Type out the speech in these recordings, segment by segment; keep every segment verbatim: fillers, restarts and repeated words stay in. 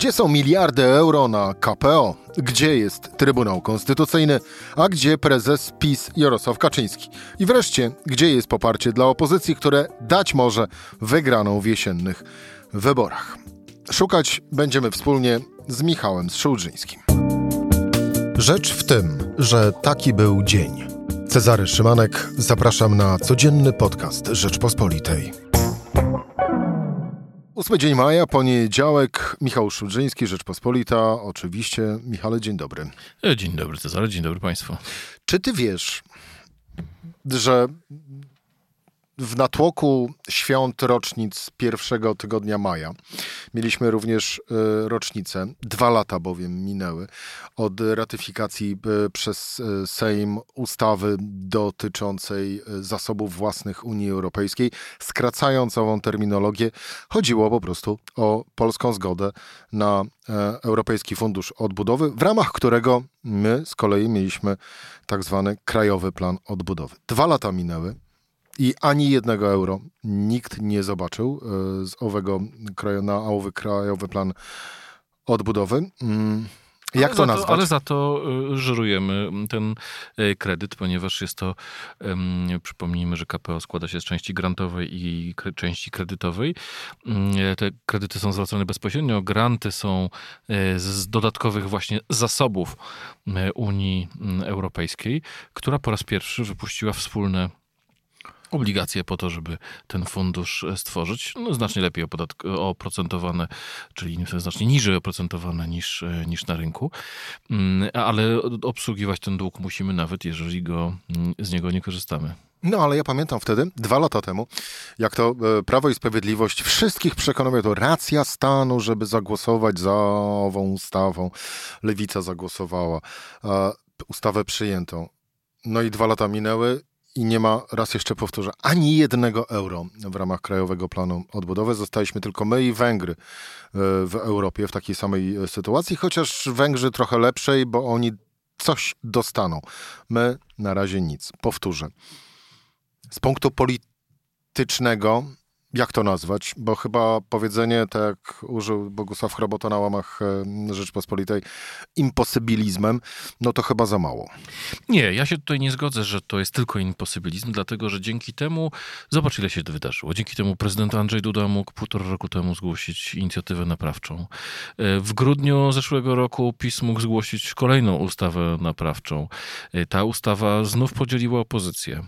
Gdzie są miliardy euro na K P O? Gdzie jest Trybunał Konstytucyjny? A gdzie prezes PiS Jarosław Kaczyński? I wreszcie, gdzie jest poparcie dla opozycji, które dać może wygraną w jesiennych wyborach? Szukać będziemy wspólnie z Michałem Szułdrzyńskim. Rzecz w tym, że taki był dzień. Cezary Szymanek, zapraszam na codzienny podcast Rzeczpospolitej. ósmy dzień maja, poniedziałek, Michał Szułdrzyński, Rzeczpospolita. Oczywiście, Michale, dzień dobry. Dzień dobry, Cezary, dzień dobry Państwu. Czy ty wiesz, że w natłoku świąt rocznic pierwszego tygodnia maja mieliśmy również y, rocznicę, dwa lata bowiem minęły, od ratyfikacji y, przez y, Sejm ustawy dotyczącej y, zasobów własnych Unii Europejskiej. Skracając ową terminologię, chodziło po prostu o polską zgodę na y, Europejski Fundusz Odbudowy, w ramach którego my z kolei mieliśmy tak zwany Krajowy Plan Odbudowy. Dwa lata minęły. I ani jednego euro nikt nie zobaczył z owego kraju na owy krajowy plan odbudowy. Jak to nazwać? Ale za to żyrujemy ten kredyt, ponieważ jest to, przypomnijmy, że K P O składa się z części grantowej i części kredytowej. Te kredyty są zwracane bezpośrednio, granty są z dodatkowych właśnie zasobów Unii Europejskiej, która po raz pierwszy wypuściła wspólne obligacje po to, żeby ten fundusz stworzyć. No, znacznie lepiej opodatk- oprocentowane, czyli znacznie niżej oprocentowane niż, niż na rynku. Ale obsługiwać ten dług musimy nawet, jeżeli go, z niego nie korzystamy. No ale ja pamiętam wtedy, dwa lata temu, jak to Prawo i Sprawiedliwość wszystkich przekonuje, to racja stanu, żeby zagłosować za ową ustawą. Lewica zagłosowała, ustawę przyjętą. No i dwa lata minęły. I nie ma, raz jeszcze powtórzę, ani jednego euro w ramach Krajowego Planu Odbudowy. Zostaliśmy tylko my i Węgry w Europie w takiej samej sytuacji, chociaż Węgrzy trochę lepszej, bo oni coś dostaną. My na razie nic. Powtórzę. Z punktu politycznego, jak to nazwać? Bo chyba powiedzenie, tak jak użył Bogusław Chrobota na łamach Rzeczpospolitej, imposybilizmem, no to chyba za mało. Nie, ja się tutaj nie zgodzę, że to jest tylko imposybilizm, dlatego że dzięki temu, zobacz ile się wydarzyło, dzięki temu prezydent Andrzej Duda mógł półtora roku temu zgłosić inicjatywę naprawczą. W grudniu zeszłego roku PiS mógł zgłosić kolejną ustawę naprawczą. Ta ustawa znów podzieliła opozycję.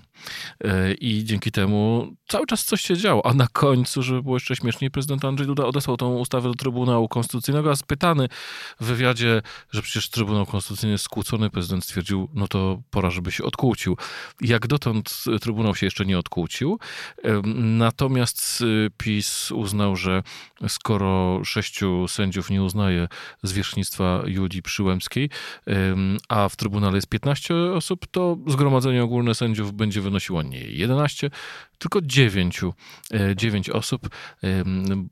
I dzięki temu cały czas coś się działo, a na końcu, żeby było jeszcze śmieszniej, prezydent Andrzej Duda odesłał tą ustawę do Trybunału Konstytucyjnego, a spytany w wywiadzie, że przecież Trybunał Konstytucyjny jest skłócony, prezydent stwierdził, no to pora, żeby się odkłócił. Jak dotąd Trybunał się jeszcze nie odkłócił, natomiast PiS uznał, że skoro sześciu sędziów nie uznaje zwierzchnictwa Julii Przyłębskiej, a w Trybunale jest piętnaście osób, to zgromadzenie ogólne sędziów będzie wynosiło nie jedenaście, tylko dziewięć osób,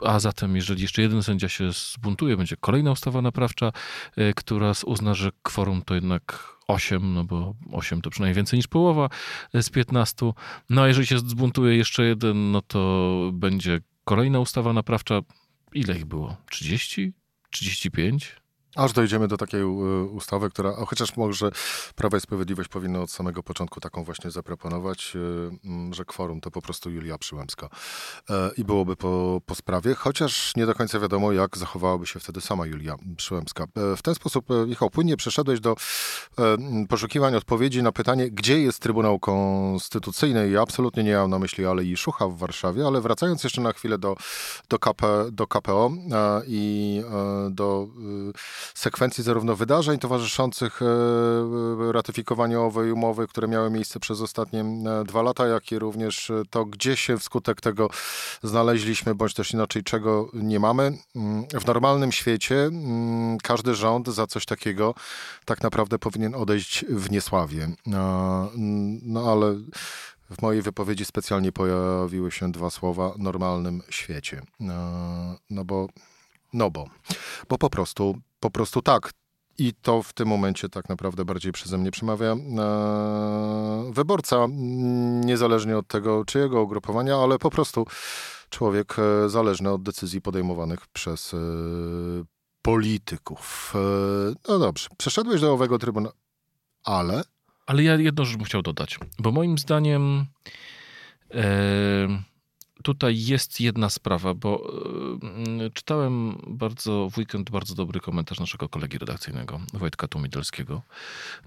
a zatem jeżeli jeszcze jeden sędzia się zbuntuje, będzie kolejna ustawa naprawcza, która uzna, że kworum to jednak osiem, no bo osiem to przynajmniej więcej niż połowa z piętnastu. No a jeżeli się zbuntuje jeszcze jeden, no to będzie kolejna ustawa naprawcza. Ile ich było? trzydzieści? trzydzieści pięć? Aż dojdziemy do takiej ustawy, która, chociaż może Prawo i Sprawiedliwość powinno od samego początku taką właśnie zaproponować, że kworum to po prostu Julia Przyłębska. I byłoby po, po sprawie, chociaż nie do końca wiadomo, jak zachowałaby się wtedy sama Julia Przyłębska. W ten sposób, Michał, płynnie przeszedłeś do poszukiwań odpowiedzi na pytanie, gdzie jest Trybunał Konstytucyjny. Ja absolutnie nie mam na myśli Alei Szucha w Warszawie, ale wracając jeszcze na chwilę do, do, K P, do K P O i do sekwencji zarówno wydarzeń towarzyszących ratyfikowaniu owej umowy, które miały miejsce przez ostatnie dwa lata, jak i również to, gdzie się wskutek tego znaleźliśmy, bądź też inaczej czego nie mamy. W normalnym świecie każdy rząd za coś takiego tak naprawdę powinien odejść w niesławie. No ale w mojej wypowiedzi specjalnie pojawiły się dwa słowa: normalnym świecie. No bo, no bo, bo po prostu Po prostu tak. I to w tym momencie tak naprawdę bardziej przeze mnie przemawia wyborca, niezależnie od tego, czyjego ugrupowania, ale po prostu człowiek zależny od decyzji podejmowanych przez polityków. No dobrze, przeszedłeś do owego trybunału, ale... Ale ja jedną rzecz bym chciał dodać, bo moim zdaniem e, tutaj jest jedna sprawa, bo e, czytałem bardzo w weekend bardzo dobry komentarz naszego kolegi redakcyjnego Wojtka Tumidalskiego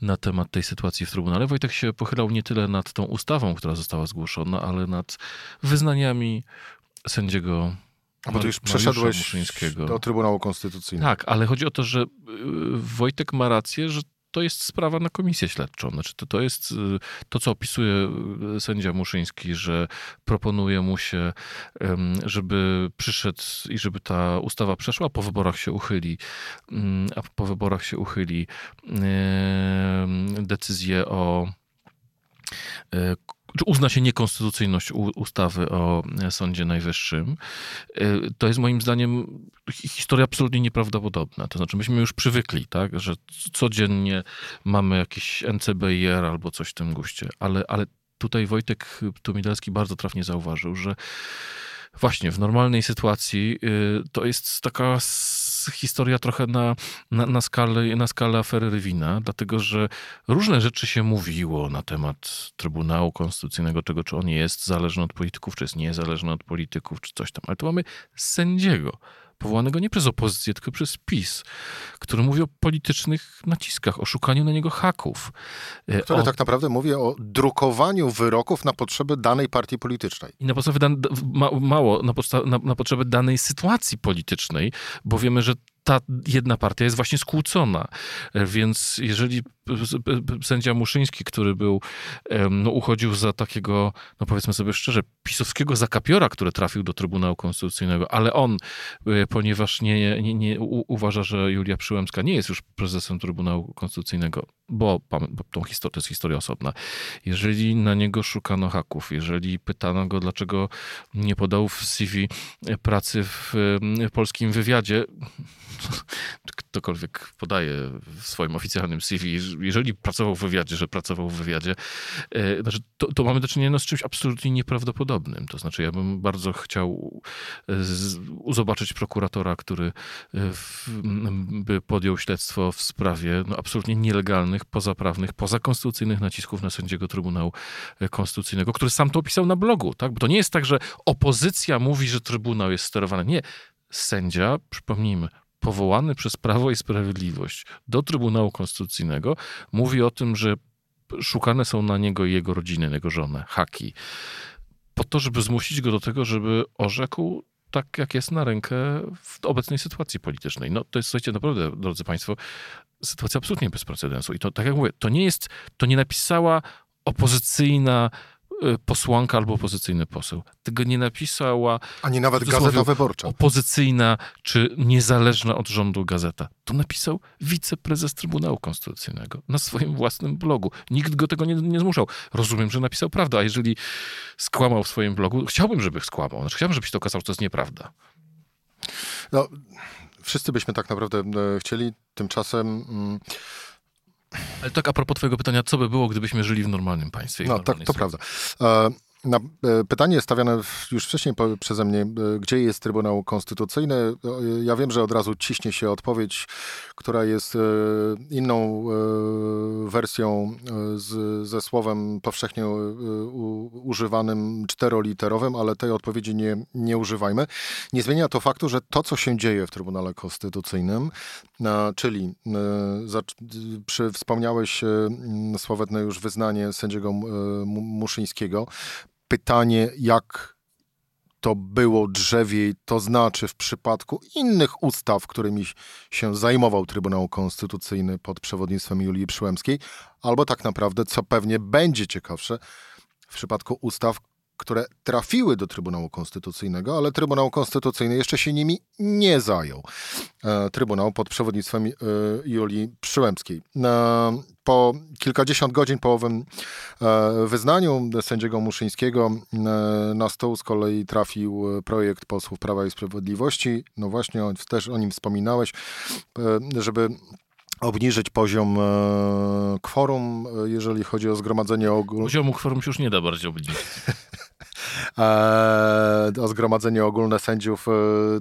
na temat tej sytuacji w Trybunale. Wojtek się pochylał nie tyle nad tą ustawą, która została zgłoszona, ale nad wyznaniami sędziego A bo ty już przeszedłeś Muszyńskiego do Trybunału Konstytucyjnego. Tak, ale chodzi o to, że Wojtek ma rację, że to jest sprawa na komisję śledczą. Znaczy to, to jest to, co opisuje sędzia Muszyński, że proponuje mu się, żeby przyszedł i żeby ta ustawa przeszła, po wyborach się uchyli, a po wyborach się uchyli decyzję o... uzna się niekonstytucyjność ustawy o Sądzie Najwyższym. To jest moim zdaniem historia absolutnie nieprawdopodobna. To znaczy myśmy już przywykli, tak, że codziennie mamy jakiś N C B I R albo coś w tym guście. Ale, ale tutaj Wojtek Tumidalski bardzo trafnie zauważył, że właśnie w normalnej sytuacji to jest taka historia trochę na, na, na, skalę, na skalę afery Rywina, dlatego że różne rzeczy się mówiło na temat Trybunału Konstytucyjnego, tego czy on jest zależny od polityków, czy jest niezależny od polityków, czy coś tam. Ale tu mamy sędziego, powołanego nie przez opozycję, tylko przez PiS, który mówi o politycznych naciskach, o szukaniu na niego haków. Który o... tak naprawdę mówi o drukowaniu wyroków na potrzeby danej partii politycznej. I na podstawie dan... Ma, mało, na, podsta... na, na potrzeby danej sytuacji politycznej, bo wiemy, że ta jedna partia jest właśnie skłócona. Więc jeżeli sędzia Muszyński, który był, no, uchodził za takiego, no powiedzmy sobie szczerze, pisowskiego zakapiora, który trafił do Trybunału Konstytucyjnego, ale on, ponieważ nie, nie, nie uważa, że Julia Przyłębska nie jest już prezesem Trybunału Konstytucyjnego, bo, bo tą historię, to jest historia osobna. Jeżeli na niego szukano haków, jeżeli pytano go, dlaczego nie podał w C V pracy w polskim wywiadzie, ktokolwiek podaje w swoim oficjalnym C V, jeżeli pracował w wywiadzie, że pracował w wywiadzie, to, to mamy do czynienia no, z czymś absolutnie nieprawdopodobnym. To znaczy ja bym bardzo chciał z, zobaczyć prokuratora, który w, by podjął śledztwo w sprawie no, absolutnie nielegalnych, pozaprawnych, pozakonstytucyjnych nacisków na sędziego Trybunału Konstytucyjnego, który sam to opisał na blogu. Tak? Bo to nie jest tak, że opozycja mówi, że Trybunał jest sterowany. Nie. Sędzia, przypomnijmy, powołany przez Prawo i Sprawiedliwość do Trybunału Konstytucyjnego, mówi o tym, że szukane są na niego i jego rodziny, jego żonę, haki, po to, żeby zmusić go do tego, żeby orzekł tak, jak jest na rękę w obecnej sytuacji politycznej. No to jest, słuchajcie, naprawdę, drodzy państwo, sytuacja absolutnie bez precedensu. I to, tak jak mówię, to nie jest, to nie napisała opozycyjna posłanka albo opozycyjny poseł. Tego nie napisała... Ani nawet Gazeta Wyborcza. Opozycyjna czy niezależna od rządu gazeta. To napisał wiceprezes Trybunału Konstytucyjnego na swoim własnym blogu. Nikt go tego nie, nie zmuszał. Rozumiem, że napisał prawdę, a jeżeli skłamał w swoim blogu, chciałbym, żeby skłamał. Znaczy, chciałbym, żebyś to okazał, że to jest nieprawda. No, wszyscy byśmy tak naprawdę chcieli. Tymczasem... Mm... Ale tak a propos twojego pytania, co by było, gdybyśmy żyli w normalnym państwie? W no tak, to prawda. Na pytanie stawiane już wcześniej przeze mnie, gdzie jest Trybunał Konstytucyjny? Ja wiem, że od razu ciśnie się odpowiedź, która jest inną wersją z, ze słowem powszechnie używanym czteroliterowym, ale tej odpowiedzi nie, nie używajmy. Nie zmienia to faktu, że to, co się dzieje w Trybunale Konstytucyjnym, czyli przy, wspomniałeś słowetne już wyznanie sędziego Muszyńskiego, pytanie, jak to było drzewiej, to znaczy w przypadku innych ustaw, którymi się zajmował Trybunał Konstytucyjny pod przewodnictwem Julii Przyłębskiej, albo tak naprawdę, co pewnie będzie ciekawsze, w przypadku ustaw, które trafiły do Trybunału Konstytucyjnego, ale Trybunał Konstytucyjny jeszcze się nimi nie zajął. Trybunał pod przewodnictwem Julii Przyłębskiej. Po kilkadziesiąt godzin po owym wyznaniu sędziego Muszyńskiego na stół z kolei trafił projekt posłów Prawa i Sprawiedliwości. No właśnie, też o nim wspominałeś, żeby obniżyć poziom kworum, jeżeli chodzi o zgromadzenie ogólne. Poziomu kworum się już nie da bardziej obniżyć. O zgromadzenie ogólne sędziów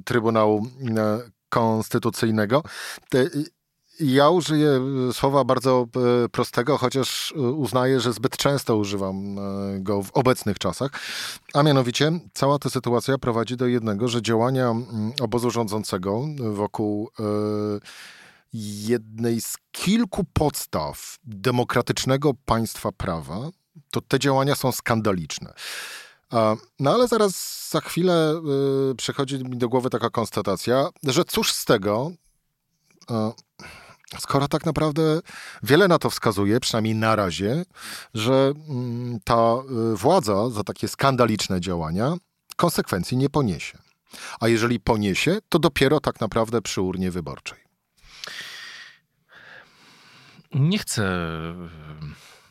Trybunału Konstytucyjnego. Ja użyję słowa bardzo prostego, chociaż uznaję, że zbyt często używam go w obecnych czasach. A mianowicie cała ta sytuacja prowadzi do jednego, że działania obozu rządzącego wokół jednej z kilku podstaw demokratycznego państwa prawa, to te działania są skandaliczne. No ale zaraz za chwilę przychodzi mi do głowy taka konstatacja, że cóż z tego, skoro tak naprawdę wiele na to wskazuje, przynajmniej na razie, że ta władza za takie skandaliczne działania konsekwencji nie poniesie. A jeżeli poniesie, to dopiero tak naprawdę przy urnie wyborczej. Nie chcę...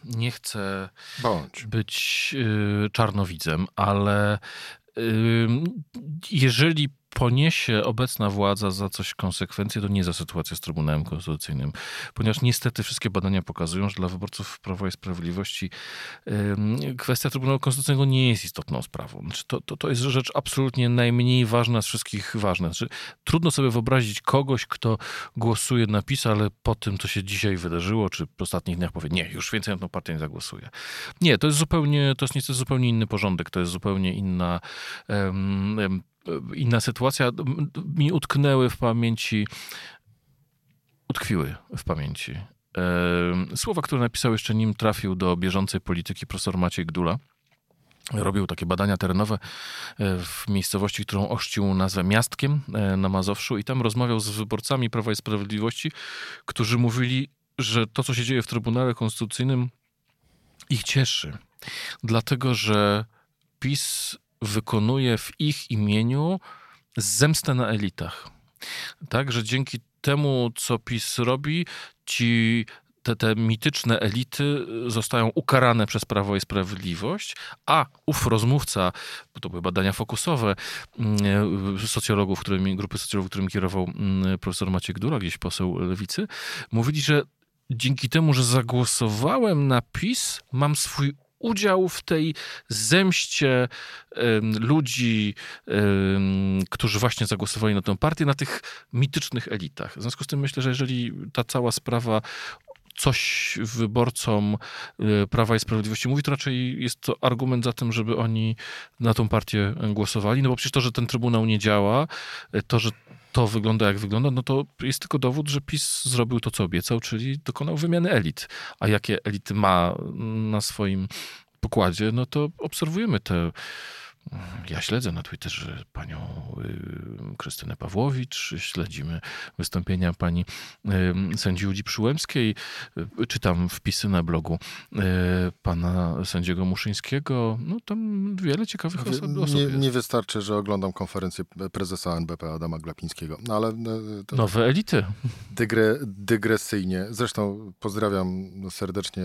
Nie chcę Bądź. być y, czarnowidzem, ale y, jeżeli poniesie obecna władza za coś konsekwencje, to nie za sytuację z Trybunałem Konstytucyjnym. Ponieważ niestety wszystkie badania pokazują, że dla wyborców Prawa i Sprawiedliwości y, kwestia Trybunału Konstytucyjnego nie jest istotną sprawą. Znaczy, to, to, to jest rzecz absolutnie najmniej ważna z wszystkich ważnych. Znaczy, trudno sobie wyobrazić kogoś, kto głosuje na PiS, ale po tym, co się dzisiaj wydarzyło, czy w ostatnich dniach powie, nie, już więcej na tą partię nie zagłosuję. Nie, to jest zupełnie, to jest niestety zupełnie inny porządek, to jest zupełnie inna um, um, inna sytuacja. Mi utknęły w pamięci, utkwiły w pamięci yy, słowa, które napisał jeszcze nim trafił do bieżącej polityki profesor Maciej Gdula. Robił takie badania terenowe w miejscowości, którą ochrzcił nazwę Miastkiem na Mazowszu i tam rozmawiał z wyborcami Prawa i Sprawiedliwości, którzy mówili, że to, co się dzieje w Trybunale Konstytucyjnym, ich cieszy. Dlatego, że PiS wykonuje w ich imieniu zemstę na elitach. Tak, że dzięki temu, co PiS robi, ci, te, te mityczne elity zostają ukarane przez Prawo i Sprawiedliwość, a ów rozmówca, bo to były badania fokusowe socjologów, którymi, grupy socjologów, którym kierował profesor Maciek Dura, gdzieś poseł Lewicy, mówili, że dzięki temu, że zagłosowałem na PiS, mam swój udział w tej zemście y, ludzi, y, którzy właśnie zagłosowali na tę partię, na tych mitycznych elitach. W związku z tym myślę, że jeżeli ta cała sprawa coś wyborcom y, Prawa i Sprawiedliwości mówi, to raczej jest to argument za tym, żeby oni na tą partię głosowali. No bo przecież to, że ten Trybunał nie działa, to, że to wygląda jak wygląda, no to jest tylko dowód, że PiS zrobił to, co obiecał, czyli dokonał wymiany elit. A jakie elity ma na swoim pokładzie, no to obserwujemy te... Ja śledzę na Twitterze panią Krystynę Pawłowicz, śledzimy wystąpienia pani sędzi Julii Przyłębskiej, czytam wpisy na blogu pana sędziego Muszyńskiego. No tam wiele ciekawych osób. Nie, nie wystarczy, że oglądam konferencję prezesa N B P Adama Glapińskiego. No, ale to nowe elity. Dygre, dygresyjnie. Zresztą pozdrawiam serdecznie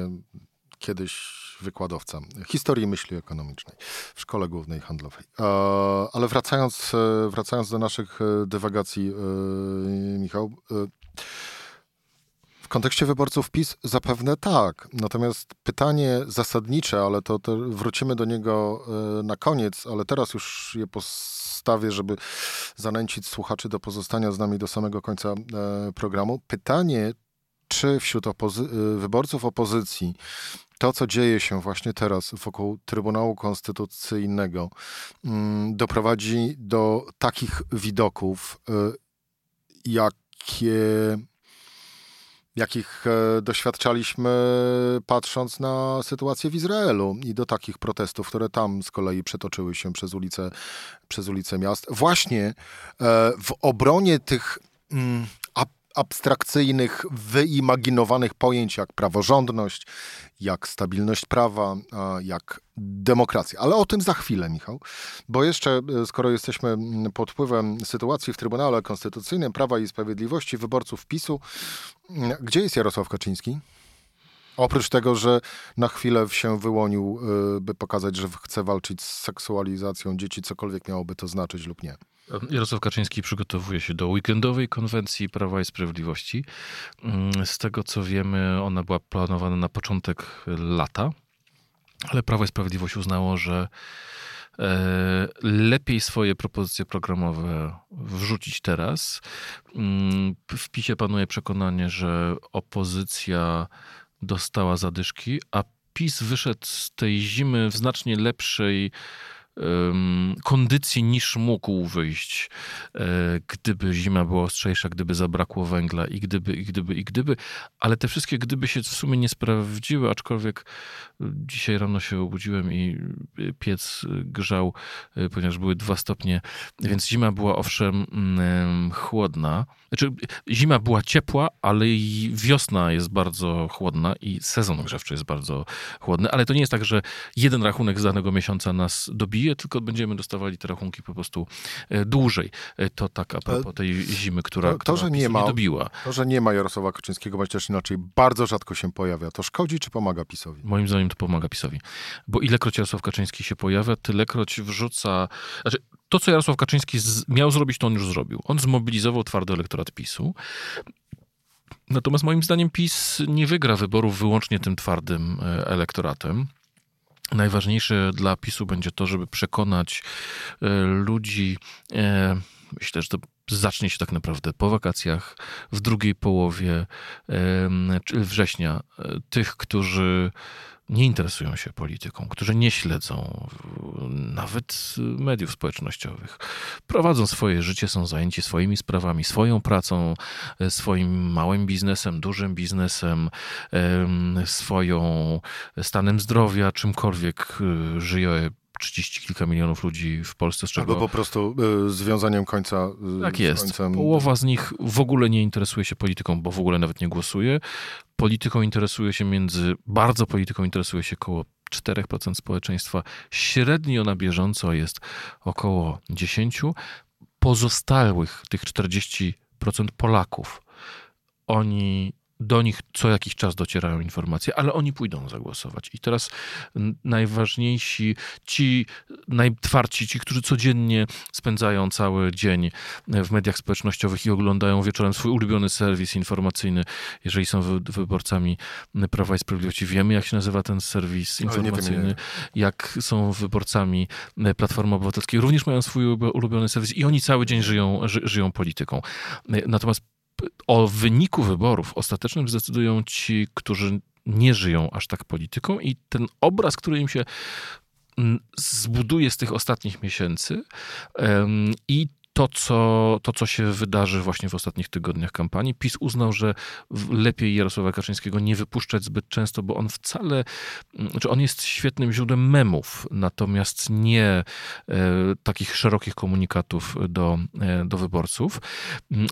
kiedyś wykładowca historii myśli ekonomicznej w Szkole Głównej Handlowej. Ale wracając, wracając do naszych dywagacji, Michał, w kontekście wyborców PiS zapewne tak. Natomiast pytanie zasadnicze, ale to, to wrócimy do niego na koniec, ale teraz już je postawię, żeby zanęcić słuchaczy do pozostania z nami do samego końca programu. Pytanie, czy wśród opozy- wyborców opozycji to, co dzieje się właśnie teraz wokół Trybunału Konstytucyjnego, doprowadzi do takich widoków, jakie, jakich doświadczaliśmy patrząc na sytuację w Izraelu i do takich protestów, które tam z kolei przetoczyły się przez ulice, przez ulice miast. Właśnie w obronie tych abstrakcyjnych, wyimaginowanych pojęć jak praworządność, jak stabilność prawa, jak demokracja. Ale o tym za chwilę, Michał. Bo jeszcze, skoro jesteśmy pod wpływem sytuacji w Trybunale Konstytucyjnym Prawa i Sprawiedliwości, wyborców PiS-u, gdzie jest Jarosław Kaczyński? Oprócz tego, że na chwilę się wyłonił, by pokazać, że chce walczyć z seksualizacją dzieci, cokolwiek miałoby to znaczyć lub nie. Jarosław Kaczyński przygotowuje się do weekendowej konwencji Prawa i Sprawiedliwości. Z tego, co wiemy, ona była planowana na początek lata, ale Prawo i Sprawiedliwość uznało, że lepiej swoje propozycje programowe wrzucić teraz. W PiSie panuje przekonanie, że opozycja dostała zadyszki, a PiS wyszedł z tej zimy w znacznie lepszej kondycji niż mógł wyjść, gdyby zima była ostrzejsza, gdyby zabrakło węgla i gdyby, i gdyby, i gdyby. Ale te wszystkie gdyby się w sumie nie sprawdziły, aczkolwiek dzisiaj rano się obudziłem i piec grzał, ponieważ były dwa stopnie, więc zima była owszem chłodna. Znaczy, zima była ciepła, ale i wiosna jest bardzo chłodna i sezon grzewczy jest bardzo chłodny, ale to nie jest tak, że jeden rachunek z danego miesiąca nas dobije, tylko będziemy dostawali te rachunki po prostu dłużej. To tak a propos tej zimy, która, to, która to, że nie ma, nie dobiła. To, że nie ma Jarosława Kaczyńskiego, bądź też inaczej, bardzo rzadko się pojawia. To szkodzi czy pomaga PiSowi? Moim zdaniem to pomaga PiSowi. Bo ilekroć Jarosław Kaczyński się pojawia, tylekroć wrzuca... Znaczy, to, co Jarosław Kaczyński z... miał zrobić, to on już zrobił. On zmobilizował twardy elektorat PiSu. Natomiast moim zdaniem PiS nie wygra wyborów wyłącznie tym twardym elektoratem. Najważniejsze dla PiSu będzie to, żeby przekonać y, ludzi, y, myślę, że to zacznie się tak naprawdę po wakacjach, w drugiej połowie y, września, y, tych, którzy nie interesują się polityką, którzy nie śledzą nawet mediów społecznościowych. Prowadzą swoje życie, są zajęci swoimi sprawami, swoją pracą, swoim małym biznesem, dużym biznesem, swoją stanem zdrowia, czymkolwiek żyje trzydzieści kilka milionów ludzi w Polsce. Z czego... Albo po prostu y, związaniem końca. Y, tak jest. Końcem... Połowa z nich w ogóle nie interesuje się polityką, bo w ogóle nawet nie głosuje. Polityką interesuje się między, bardzo polityką interesuje się koło cztery procent społeczeństwa. Średnio na bieżąco jest około dziesięć procent. Pozostałych tych czterdzieści procent Polaków, oni... do nich co jakiś czas docierają informacje, ale oni pójdą zagłosować. I teraz najważniejsi, ci najtwardsi, ci, którzy codziennie spędzają cały dzień w mediach społecznościowych i oglądają wieczorem swój ulubiony serwis informacyjny, jeżeli są wyborcami Prawa i Sprawiedliwości, wiemy jak się nazywa ten serwis informacyjny, nie wiem, nie. Jak są wyborcami Platformy Obywatelskiej, również mają swój ulubiony serwis i oni cały dzień żyją, ży, żyją polityką. Natomiast o wyniku wyborów ostatecznym zdecydują ci, którzy nie żyją aż tak polityką i ten obraz, który im się zbuduje z tych ostatnich miesięcy um, i to co, to, co się wydarzy właśnie w ostatnich tygodniach kampanii. PiS uznał, że lepiej Jarosława Kaczyńskiego nie wypuszczać zbyt często, bo on wcale, znaczy on jest świetnym źródłem memów, natomiast nie e, takich szerokich komunikatów do, e, do wyborców.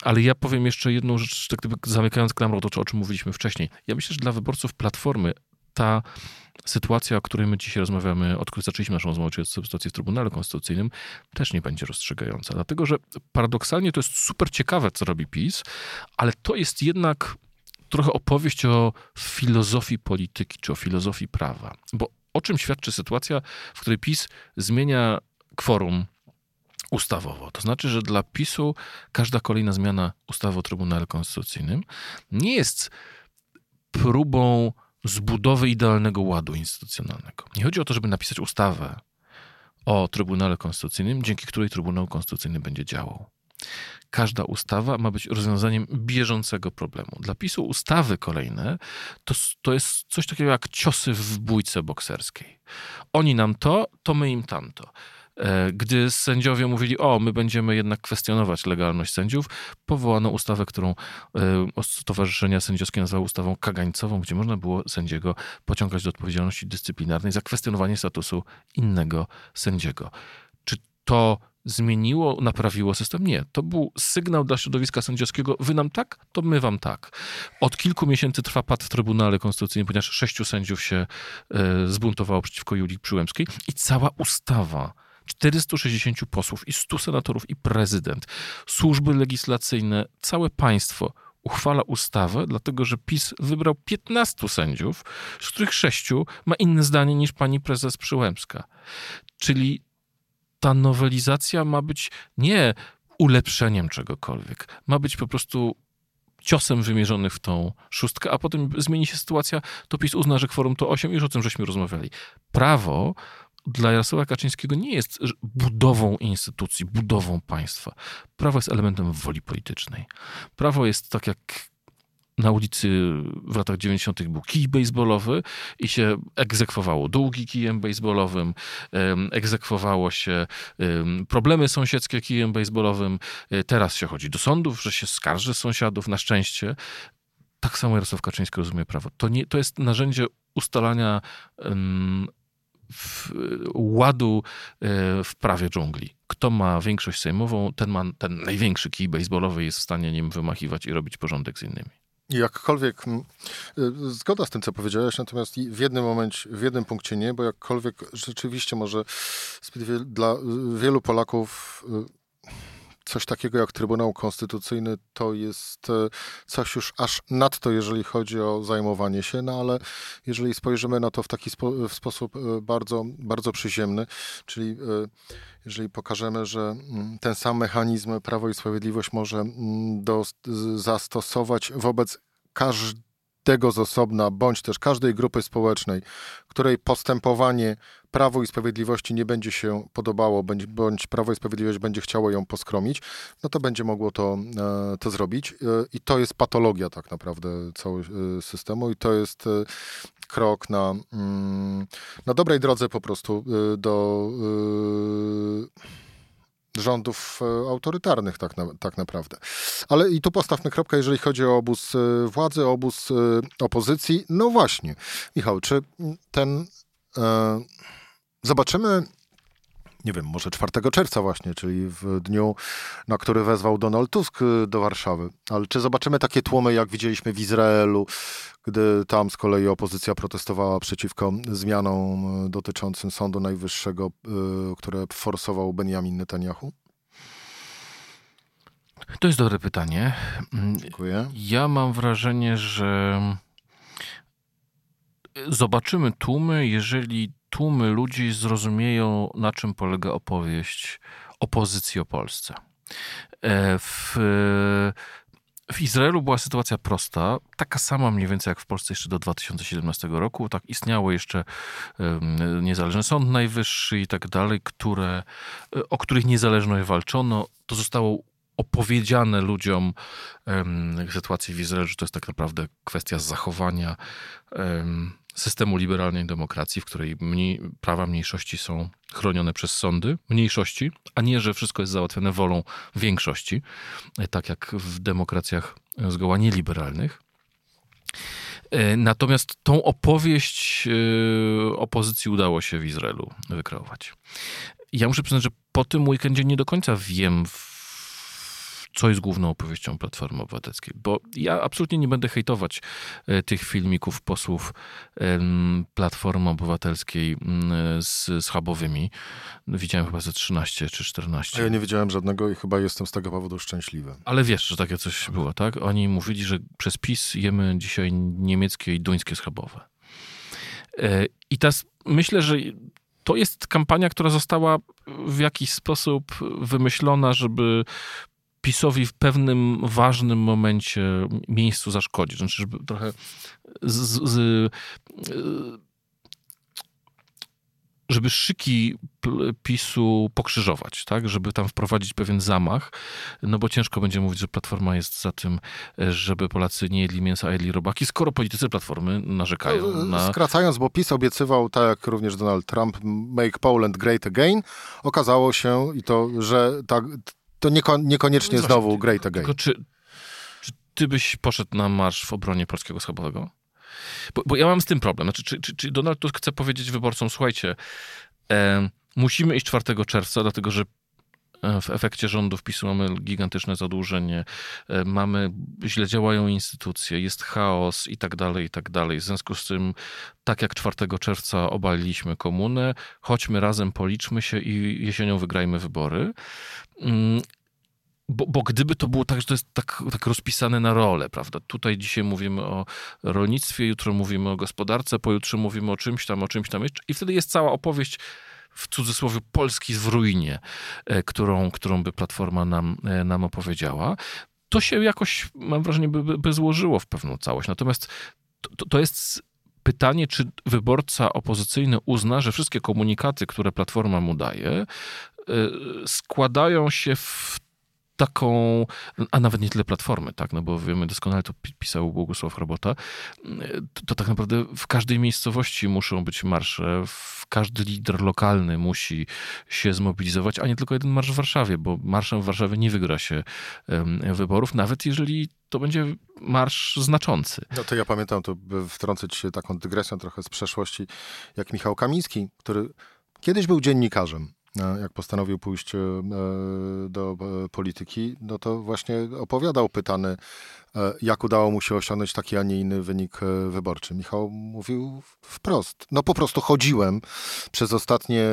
Ale ja powiem jeszcze jedną rzecz, tak gdyby zamykając klamrą to, o czym mówiliśmy wcześniej. Ja myślę, że dla wyborców Platformy ta sytuacja, o której my dzisiaj rozmawiamy, od której zaczęliśmy naszą rozmowę, czyli sytuację w Trybunale Konstytucyjnym, też nie będzie rozstrzygająca. Dlatego, że paradoksalnie to jest super ciekawe, co robi PiS, ale to jest jednak trochę opowieść o filozofii polityki, czy o filozofii prawa. Bo o czym świadczy sytuacja, w której PiS zmienia kworum ustawowo. To znaczy, że dla PiSu każda kolejna zmiana ustawy o Trybunale Konstytucyjnym nie jest próbą zbudowy idealnego ładu instytucjonalnego. Nie chodzi o to, żeby napisać ustawę o Trybunale Konstytucyjnym, dzięki której Trybunał Konstytucyjny będzie działał. Każda ustawa ma być rozwiązaniem bieżącego problemu. Dla PiSu ustawy kolejne to, to jest coś takiego jak ciosy w bójce bokserskiej. Oni nam to, to my im tamto. Gdy sędziowie mówili, o, my będziemy jednak kwestionować legalność sędziów, powołano ustawę, którą stowarzyszenia sędziowskie nazywały ustawą kagańcową, gdzie można było sędziego pociągać do odpowiedzialności dyscyplinarnej za kwestionowanie statusu innego sędziego. Czy to zmieniło, naprawiło system? Nie. To był sygnał dla środowiska sędziowskiego, wy nam tak, to my wam tak. Od kilku miesięcy trwa pat w Trybunale Konstytucyjnym, ponieważ sześciu sędziów się y, zbuntowało przeciwko Julii Przyłębskiej i cała ustawa czterystu sześćdziesięciu posłów i stu senatorów i prezydent, służby legislacyjne, całe państwo uchwala ustawę, dlatego że PiS wybrał piętnastu sędziów, z których sześciu ma inne zdanie niż pani prezes Przyłębska. Czyli ta nowelizacja ma być nie ulepszeniem czegokolwiek, ma być po prostu ciosem wymierzonym w tą szóstkę, a potem zmieni się sytuacja, to PiS uzna, że kworum to osiem, już o tym żeśmy rozmawiali. Prawo dla Jarosława Kaczyńskiego nie jest budową instytucji, budową państwa. Prawo jest elementem woli politycznej. Prawo jest tak jak na ulicy w latach dziewięćdziesiątych był kij bejsbolowy i się egzekwowało długi kijem bejsbolowym, egzekwowało się problemy sąsiedzkie kijem bejsbolowym. Teraz się chodzi do sądów, że się skarży sąsiadów, na szczęście. Tak samo Jarosław Kaczyński rozumie prawo. To, nie, to jest narzędzie ustalania um, w, ładu w prawie dżungli. Kto ma większość sejmową, ten ma ten największy kij bejsbolowy, jest w stanie nim wymachiwać i robić porządek z innymi. Jakkolwiek, zgoda z tym, co powiedziałeś, natomiast w jednym momencie, w jednym punkcie nie, bo jakkolwiek rzeczywiście może dla wielu Polaków coś takiego jak Trybunał Konstytucyjny to jest coś już aż nadto, jeżeli chodzi o zajmowanie się, no ale jeżeli spojrzymy na to w taki spo, w sposób bardzo, bardzo przyziemny, czyli jeżeli pokażemy, że ten sam mechanizm Prawo i Sprawiedliwość może do, zastosować wobec każdego z osobna, bądź też każdej grupy społecznej, której postępowanie Prawo i Sprawiedliwości nie będzie się podobało, bądź Prawo i Sprawiedliwość będzie chciało ją poskromić, no to będzie mogło to, to zrobić. I to jest patologia tak naprawdę całego systemu i to jest krok na, na dobrej drodze po prostu do rządów autorytarnych tak, na, tak naprawdę. Ale i tu postawmy kropkę, jeżeli chodzi o obóz władzy, o obóz opozycji. No właśnie. Michał, czy ten... Zobaczymy, nie wiem, może czwartego czerwca właśnie, czyli w dniu, na który wezwał Donald Tusk do Warszawy. Ale czy zobaczymy takie tłumy, jak widzieliśmy w Izraelu, gdy tam z kolei opozycja protestowała przeciwko zmianom dotyczącym Sądu Najwyższego, które forsował Benjamin Netanyahu? To jest dobre pytanie. Dziękuję. Ja mam wrażenie, że... Zobaczymy tłumy, jeżeli tłumy ludzi zrozumieją, na czym polega opowieść opozycji o Polsce. W, w Izraelu była sytuacja prosta, taka sama mniej więcej jak w Polsce jeszcze do dwa tysiące siedemnastego roku. Tak istniało jeszcze niezależny Sąd Najwyższy i tak dalej, które, o których niezależność walczono. To zostało opowiedziane ludziom um, sytuacji w Izraelu, że to jest tak naprawdę kwestia zachowania um, systemu liberalnej demokracji, w której mniej, prawa mniejszości są chronione przez sądy, mniejszości, a nie, że wszystko jest załatwione wolą większości, tak jak w demokracjach zgoła nieliberalnych. Natomiast tą opowieść opozycji udało się w Izraelu wykreować. Ja muszę przyznać, że po tym weekendzie nie do końca wiem, co jest główną opowieścią Platformy Obywatelskiej. Bo ja absolutnie nie będę hejtować tych filmików posłów Platformy Obywatelskiej z schabowymi. Widziałem chyba ze trzynaście czy czternaście. Ja nie widziałem żadnego i chyba jestem z tego powodu szczęśliwy. Ale wiesz, że takie coś było, tak? Oni mówili, że przez PiS jemy dzisiaj niemieckie i duńskie schabowe. I teraz myślę, że... To jest kampania, która została w jakiś sposób wymyślona, żeby PiS-owi w pewnym ważnym momencie, miejscu zaszkodzić. Znaczy, żeby trochę z, z, z, żeby szyki PiS-u pokrzyżować, tak? Żeby tam wprowadzić pewien zamach, no bo ciężko będzie mówić, że Platforma jest za tym, żeby Polacy nie jedli mięsa, a jedli robaki, skoro politycy Platformy narzekają na... Skracając, bo PiS obiecywał, tak jak również Donald Trump, make Poland great again, okazało się i to, że tak... To nieko- niekoniecznie no znowu great again. Tylko czy, czy ty byś poszedł na marsz w obronie polskiego schabowego? Bo, bo ja mam z tym problem. Znaczy, czy, czy, czy Donald Tusk chce powiedzieć wyborcom, słuchajcie, e, musimy iść czwartego czerwca, dlatego że w efekcie rządów PiS-u mamy gigantyczne zadłużenie, mamy, źle działają instytucje, jest chaos i tak dalej, i tak dalej. W związku z tym, tak jak czwartego czerwca obaliliśmy komunę, chodźmy razem, policzmy się i jesienią wygrajmy wybory. Bo, bo gdyby to było tak, że to jest tak, tak rozpisane na role, prawda? Tutaj dzisiaj mówimy o rolnictwie, jutro mówimy o gospodarce, pojutrze mówimy o czymś tam, o czymś tam. I wtedy jest cała opowieść w cudzysłowie Polski w ruinie, którą, którą by Platforma nam, nam opowiedziała. To się jakoś, mam wrażenie, by, by złożyło w pewną całość. Natomiast to, to jest pytanie, czy wyborca opozycyjny uzna, że wszystkie komunikaty, które Platforma mu daje, składają się w taką, a nawet nie tyle Platformy, tak, no bo wiemy doskonale, to pisał Bogusław Chrobota, to, to tak naprawdę w każdej miejscowości muszą być marsze, w każdy lider lokalny musi się zmobilizować, a nie tylko jeden marsz w Warszawie, bo marszem w Warszawie nie wygra się um, wyborów, nawet jeżeli to będzie marsz znaczący. No to ja pamiętam, to by wtrącić się taką dygresją trochę z przeszłości, jak Michał Kamiński, który kiedyś był dziennikarzem, jak postanowił pójść do polityki, no to właśnie opowiadał pytany, jak udało mu się osiągnąć taki, a nie inny wynik wyborczy. Michał mówił wprost. No po prostu chodziłem przez ostatnie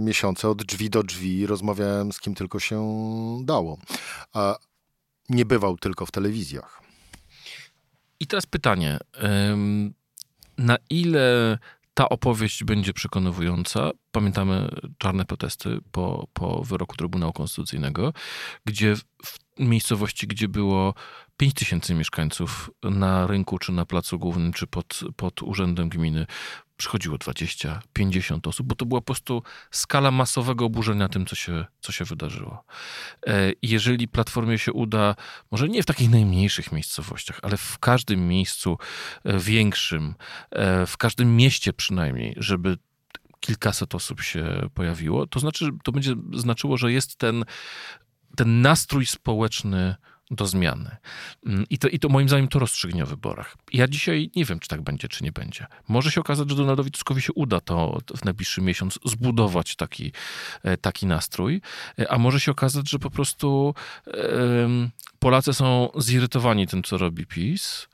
miesiące od drzwi do drzwi, rozmawiałem z kim tylko się dało. A nie bywał tylko w telewizjach. I teraz pytanie. Na ile ta opowieść będzie przekonywująca? Pamiętamy czarne protesty po, po wyroku Trybunału Konstytucyjnego, gdzie w miejscowości, gdzie było pięć tysięcy mieszkańców na rynku, czy na placu głównym, czy pod, pod urzędem gminy, przychodziło dwadzieścia, pięćdziesiąt osób, bo to była po prostu skala masowego oburzenia tym, co się, co się wydarzyło. Jeżeli Platformie się uda, może nie w takich najmniejszych miejscowościach, ale w każdym miejscu większym, w każdym mieście przynajmniej, żeby kilkaset osób się pojawiło, to znaczy, to będzie znaczyło, że jest ten, ten nastrój społeczny do zmiany. I to, I to moim zdaniem to rozstrzygnie o wyborach. Ja dzisiaj nie wiem, czy tak będzie, czy nie będzie. Może się okazać, że Donaldowi Tuskowi się uda to w najbliższy miesiąc zbudować taki, taki nastrój, a może się okazać, że po prostu Polacy są zirytowani tym, co robi PiS,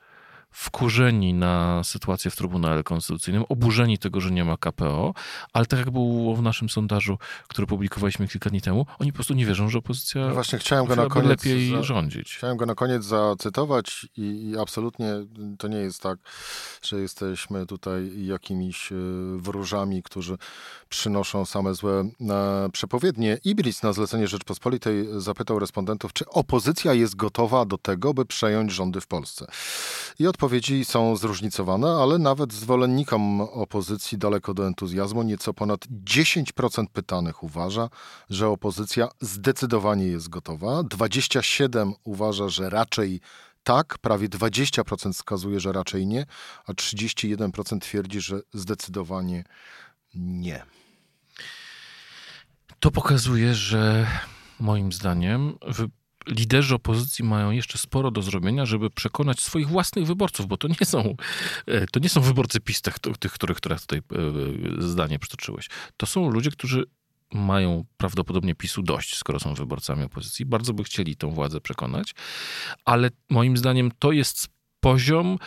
wkurzeni na sytuację w Trybunale Konstytucyjnym, oburzeni tego, że nie ma K P O, ale tak jak było w naszym sondażu, który publikowaliśmy kilka dni temu, oni po prostu nie wierzą, że opozycja no właśnie chciałem go na koniec lepiej za, rządzić. Chciałem go na koniec zacytować i, i absolutnie to nie jest tak, że jesteśmy tutaj jakimiś wróżami, którzy przynoszą same złe przepowiednie. Ibris na zlecenie Rzeczpospolitej zapytał respondentów, czy opozycja jest gotowa do tego, by przejąć rządy w Polsce. I odpowiedzi są zróżnicowane, ale nawet zwolennikom opozycji daleko do entuzjazmu. Nieco ponad dziesięć procent pytanych uważa, że opozycja zdecydowanie jest gotowa. dwadzieścia siedem procent uważa, że raczej tak, prawie dwadzieścia procent wskazuje, że raczej nie, a trzydzieści jeden procent twierdzi, że zdecydowanie nie. To pokazuje, że moim zdaniem wy... liderzy opozycji mają jeszcze sporo do zrobienia, żeby przekonać swoich własnych wyborców, bo to nie są, to nie są wyborcy PiS, tych, których teraz tutaj zdanie przytoczyłeś. To są ludzie, którzy mają prawdopodobnie PiS-u dość, skoro są wyborcami opozycji. Bardzo by chcieli tą władzę przekonać, ale moim zdaniem to jest poziom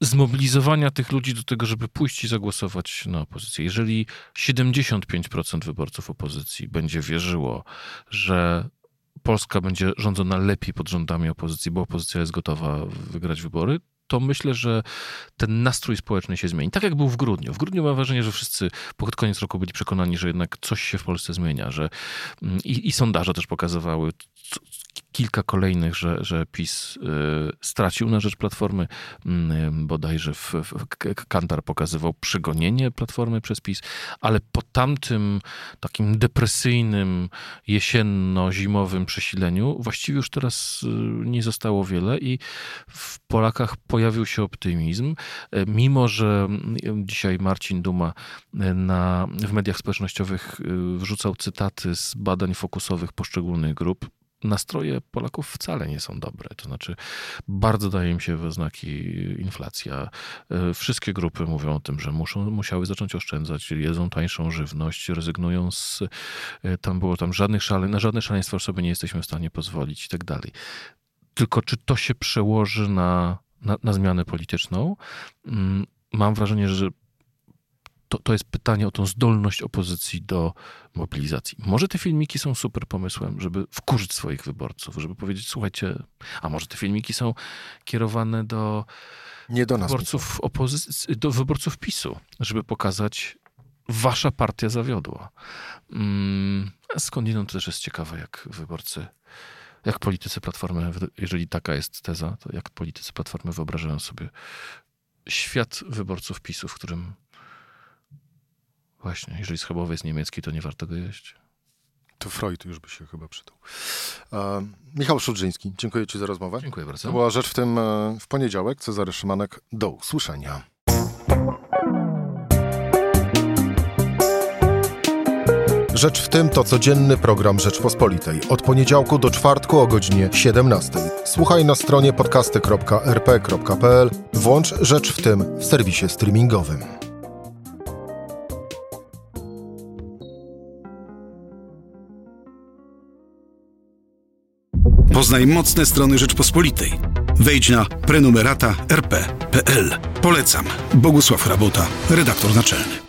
zmobilizowania tych ludzi do tego, żeby pójść i zagłosować na opozycję. Jeżeli siedemdziesiąt pięć procent wyborców opozycji będzie wierzyło, że Polska będzie rządzona lepiej pod rządami opozycji, bo opozycja jest gotowa wygrać wybory, to myślę, że ten nastrój społeczny się zmieni. Tak jak był w grudniu. W grudniu mam wrażenie, że wszyscy pod koniec roku byli przekonani, że jednak coś się w Polsce zmienia, że i, i sondaże też pokazywały kilka kolejnych, że, że PiS stracił na rzecz Platformy. Bodajże w, w Kantar pokazywał przegonienie Platformy przez PiS, ale po tamtym takim depresyjnym jesienno-zimowym przesileniu właściwie już teraz nie zostało wiele i w Polakach pojawił się optymizm. Mimo że dzisiaj Marcin Duma na, w mediach społecznościowych wrzucał cytaty z badań fokusowych poszczególnych grup, nastroje Polaków wcale nie są dobre. To znaczy bardzo daje im się we znaki inflacja. Wszystkie grupy mówią o tym, że muszą, musiały zacząć oszczędzać, jedzą tańszą żywność, rezygnują z... Tam było tam żadnych szale, na żadne szaleństwo sobie nie jesteśmy w stanie pozwolić i tak dalej. Tylko czy to się przełoży na, na, na zmianę polityczną? Mam wrażenie, że To, to jest pytanie o tą zdolność opozycji do mobilizacji. Może te filmiki są super pomysłem, żeby wkurzyć swoich wyborców, żeby powiedzieć, słuchajcie, a może te filmiki są kierowane do, nie do nas, wyborców opozycji, do wyborców PiS-u, żeby pokazać, wasza partia zawiodła. Hmm, skądinąd też jest ciekawe, jak wyborcy, jak politycy Platformy, jeżeli taka jest teza, to jak politycy Platformy wyobrażają sobie świat wyborców PiSu, w którym właśnie, jeżeli schabowy jest niemiecki, to nie warto go jeść. To Freud już by się chyba przydał. E, Michał Szułdrzyński, dziękuję ci za rozmowę. Dziękuję bardzo. To była Rzecz w tym w poniedziałek. Cezary Szymanek, do usłyszenia. Rzecz w tym to codzienny program Rzeczpospolitej. Od poniedziałku do czwartku o godzinie siedemnastej. Słuchaj na stronie podcasty kropka r p kropka p l. Włącz Rzecz w tym w serwisie streamingowym. Poznaj mocne strony Rzeczpospolitej. Wejdź na prenumerata kropka r p kropka p l. Polecam. Bogusław Chrobota, redaktor naczelny.